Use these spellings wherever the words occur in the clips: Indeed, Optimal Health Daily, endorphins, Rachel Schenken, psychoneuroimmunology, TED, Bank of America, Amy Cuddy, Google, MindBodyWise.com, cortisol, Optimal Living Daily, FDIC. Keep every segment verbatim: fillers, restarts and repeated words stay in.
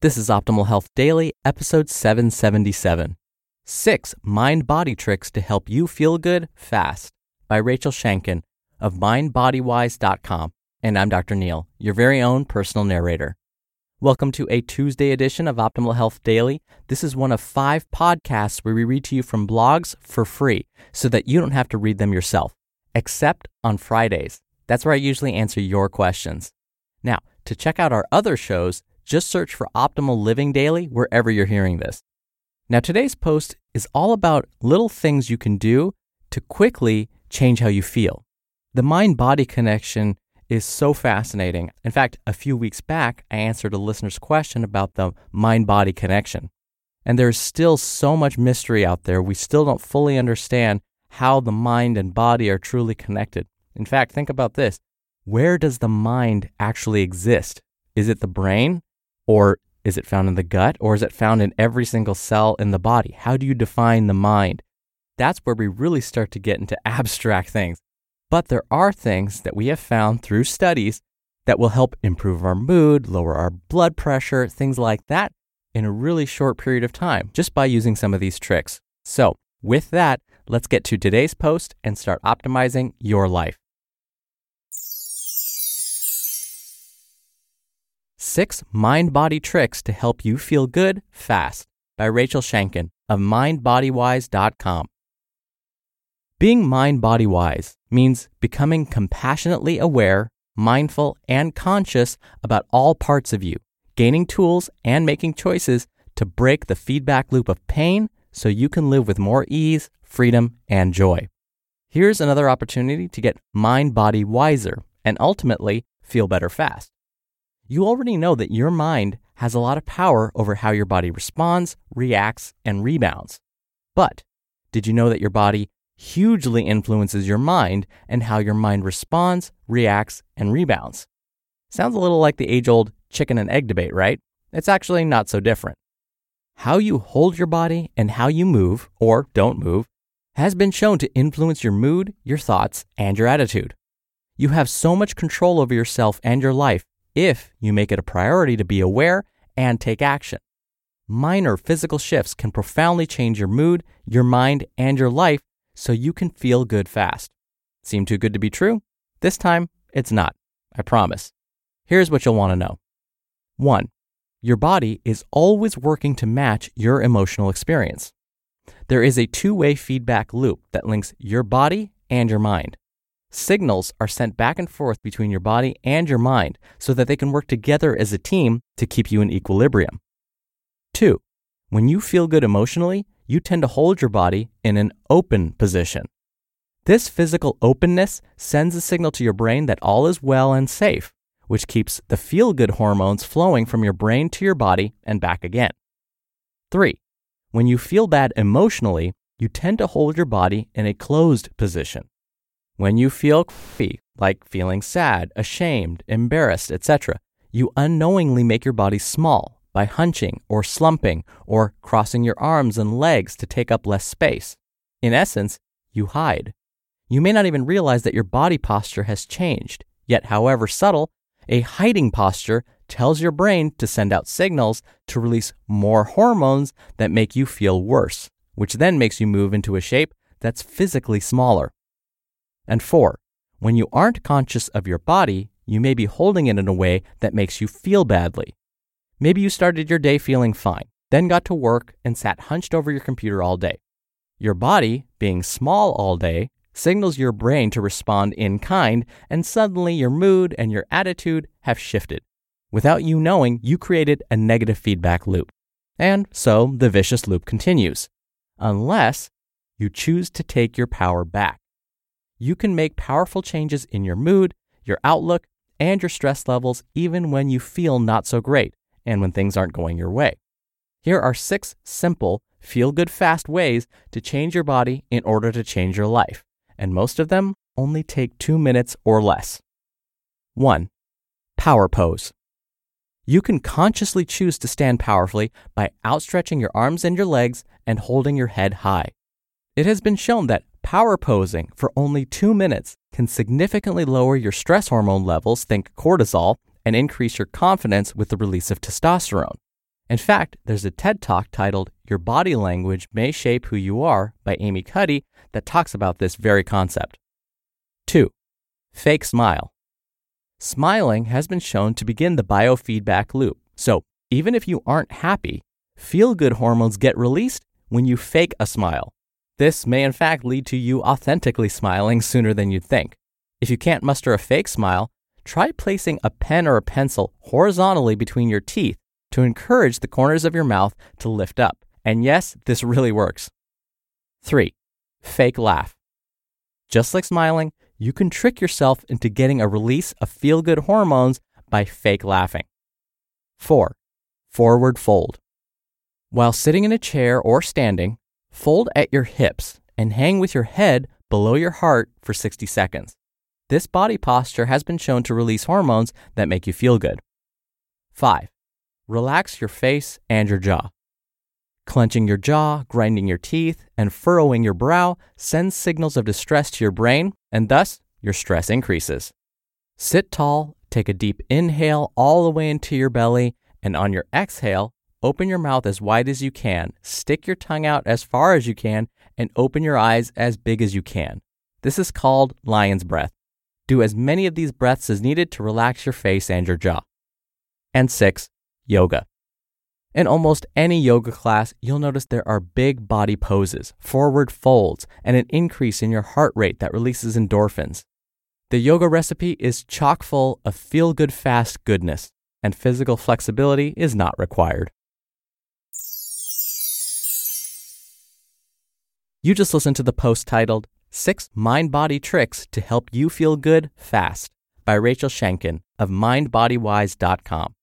This is Optimal Health Daily, episode seven seventy-seven. Six Mind-Body Tricks to Help You Feel Good Fast by Rachel Schenken of mind body wise dot com. And I'm Doctor Neil, your very own personal narrator. Welcome to a Tuesday edition of Optimal Health Daily. This is one of five podcasts where we read to you from blogs for free so that you don't have to read them yourself, except on Fridays. That's where I usually answer your questions. Now, to check out our other shows, just search for Optimal Living Daily wherever you're hearing this. Now, today's post is all about little things you can do to quickly change how you feel. The mind-body connection is so fascinating. In fact, a few weeks back, I answered a listener's question about the mind-body connection. And there's still so much mystery out there. We still don't fully understand how the mind and body are truly connected. In fact, think about this. Where does the mind actually exist? Is it the brain? Or is it found in the gut? Or is it found in every single cell in the body? How do you define the mind? That's where we really start to get into abstract things. But there are things that we have found through studies that will help improve our mood, lower our blood pressure, things like that in a really short period of time, just by using some of these tricks. So with that, let's get to today's post and start optimizing your life. Six Mind-Body Tricks to Help You Feel Good Fast by Rachel Schenken of mind body wise dot com. Being mind-body-wise means becoming compassionately aware, mindful, and conscious about all parts of you, gaining tools and making choices to break the feedback loop of pain so you can live with more ease, freedom, and joy. Here's another opportunity to get mind-body wiser and ultimately feel better fast. You already know that your mind has a lot of power over how your body responds, reacts, and rebounds. But did you know that your body hugely influences your mind and how your mind responds, reacts, and rebounds? Sounds a little like the age-old chicken and egg debate, right? It's actually not so different. How you hold your body and how you move, or don't move, has been shown to influence your mood, your thoughts, and your attitude. You have so much control over yourself and your life if you make it a priority to be aware and take action. Minor physical shifts can profoundly change your mood, your mind, and your life so you can feel good fast. Seem too good to be true? This time, it's not. I promise. Here's what you'll want to know. One, your body is always working to match your emotional experience. There is a two-way feedback loop that links your body and your mind. Signals are sent back and forth between your body and your mind so that they can work together as a team to keep you in equilibrium. Two, when you feel good emotionally, you tend to hold your body in an open position. This physical openness sends a signal to your brain that all is well and safe, which keeps the feel-good hormones flowing from your brain to your body and back again. Three, when you feel bad emotionally, you tend to hold your body in a closed position. When you feel crappy, like feeling sad, ashamed, embarrassed, et cetera, you unknowingly make your body small by hunching or slumping or crossing your arms and legs to take up less space. In essence, you hide. You may not even realize that your body posture has changed, yet however subtle, a hiding posture tells your brain to send out signals to release more hormones that make you feel worse, which then makes you move into a shape that's physically smaller. And four, when you aren't conscious of your body, you may be holding it in a way that makes you feel badly. Maybe you started your day feeling fine, then got to work and sat hunched over your computer all day. Your body, being small all day, signals your brain to respond in kind, and suddenly your mood and your attitude have shifted. Without you knowing, you created a negative feedback loop. And so the vicious loop continues, unless you choose to take your power back. You can make powerful changes in your mood, your outlook, and your stress levels even when you feel not so great and when things aren't going your way. Here are six simple, feel-good fast ways to change your body in order to change your life, and most of them only take two minutes or less. One, power pose. You can consciously choose to stand powerfully by outstretching your arms and your legs and holding your head high. It has been shown that power posing for only two minutes can significantly lower your stress hormone levels, think cortisol, and increase your confidence with the release of testosterone. In fact, there's a TED Talk titled Your Body Language May Shape Who You Are by Amy Cuddy that talks about this very concept. Two, fake smile. Smiling has been shown to begin the biofeedback loop. So even if you aren't happy, feel-good hormones get released when you fake a smile. This may in fact lead to you authentically smiling sooner than you'd think. If you can't muster a fake smile, try placing a pen or a pencil horizontally between your teeth to encourage the corners of your mouth to lift up. And yes, this really works. Three, fake laugh. Just like smiling, you can trick yourself into getting a release of feel-good hormones by fake laughing. Four, forward fold. While sitting in a chair or standing, fold at your hips and hang with your head below your heart for sixty seconds. This body posture has been shown to release hormones that make you feel good. Five, relax your face and your jaw. Clenching your jaw, grinding your teeth, and furrowing your brow sends signals of distress to your brain, and thus your stress increases. Sit tall, take a deep inhale all the way into your belly, and on your exhale, open your mouth as wide as you can, stick your tongue out as far as you can, and open your eyes as big as you can. This is called lion's breath. Do as many of these breaths as needed to relax your face and your jaw. And six, yoga. In almost any yoga class, you'll notice there are big body poses, forward folds, and an increase in your heart rate that releases endorphins. The yoga recipe is chock full of feel-good fast goodness, and physical flexibility is not required. You just listened to the post titled Six Mind-Body Tricks to Help You Feel Good Fast by Rachel Schenken of mind body wise dot com.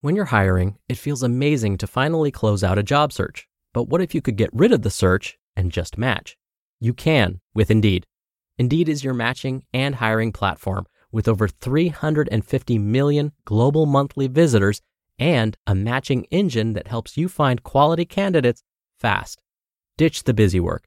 When you're hiring, it feels amazing to finally close out a job search. But what if you could get rid of the search and just match? You can with Indeed. Indeed is your matching and hiring platform with over three hundred fifty million global monthly visitors and a matching engine that helps you find quality candidates fast. Ditch the busy work.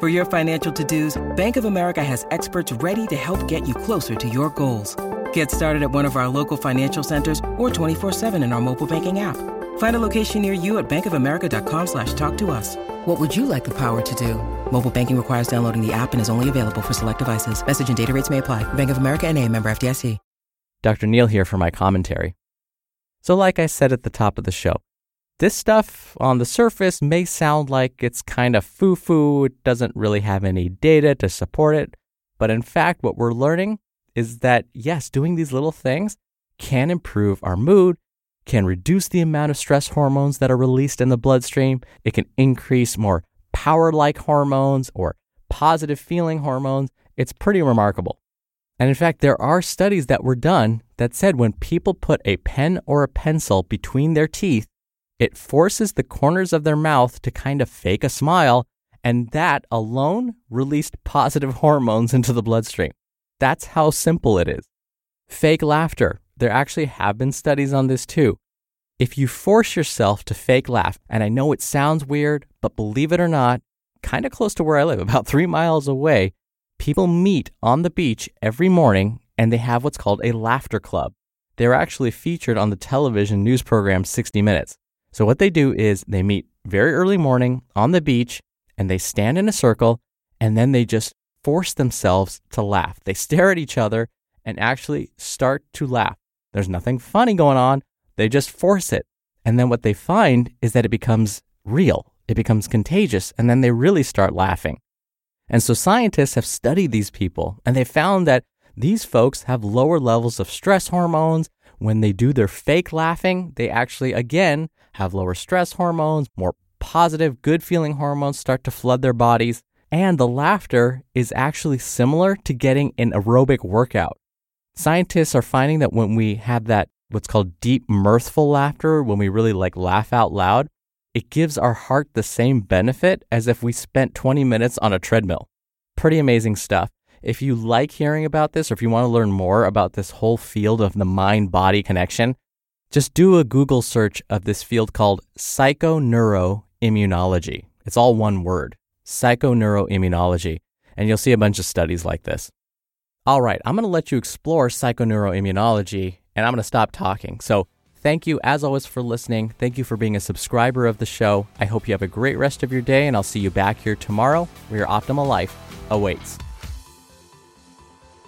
For your financial to-dos, Bank of America has experts ready to help get you closer to your goals. Get started at one of our local financial centers or twenty-four seven in our mobile banking app. Find a location near you at bankofamerica.com slash talk to us. What would you like the power to do? Mobile banking requires downloading the app and is only available for select devices. Message and data rates may apply. Bank of America N A, member F D I C. Doctor Neal here for my commentary. So like I said at the top of the show, this stuff on the surface may sound like it's kind of foo-foo. It doesn't really have any data to support it. But in fact, what we're learning is that, yes, doing these little things can improve our mood, can reduce the amount of stress hormones that are released in the bloodstream. It can increase more power-like hormones or positive feeling hormones. It's pretty remarkable. And in fact, there are studies that were done that said when people put a pen or a pencil between their teeth, it forces the corners of their mouth to kind of fake a smile, and that alone released positive hormones into the bloodstream. That's how simple it is. Fake laughter. There actually have been studies on this too. If you force yourself to fake laugh, and I know it sounds weird, but believe it or not, kind of close to where I live, about three miles away, people meet on the beach every morning and they have what's called a laughter club. They're actually featured on the television news program sixty minutes. So what they do is they meet very early morning on the beach and they stand in a circle and then they just force themselves to laugh. They stare at each other and actually start to laugh. There's nothing funny going on. They just force it. And then what they find is that it becomes real. It becomes contagious. And then they really start laughing. And so scientists have studied these people and they found that these folks have lower levels of stress hormones. When they do their fake laughing, they actually, again, have lower stress hormones, more positive, good-feeling hormones start to flood their bodies. And the laughter is actually similar to getting an aerobic workout. Scientists are finding that when we have that what's called deep mirthful laughter, when we really like laugh out loud, it gives our heart the same benefit as if we spent twenty minutes on a treadmill. Pretty amazing stuff. If you like hearing about this, or if you want to learn more about this whole field of the mind-body connection, just do a Google search of this field called psychoneuroimmunology. It's all one word, psychoneuroimmunology, and you'll see a bunch of studies like this. All right, I'm going to let you explore psychoneuroimmunology, and I'm going to stop talking. So thank you, as always, for listening. Thank you for being a subscriber of the show. I hope you have a great rest of your day, and I'll see you back here tomorrow where your optimal life awaits.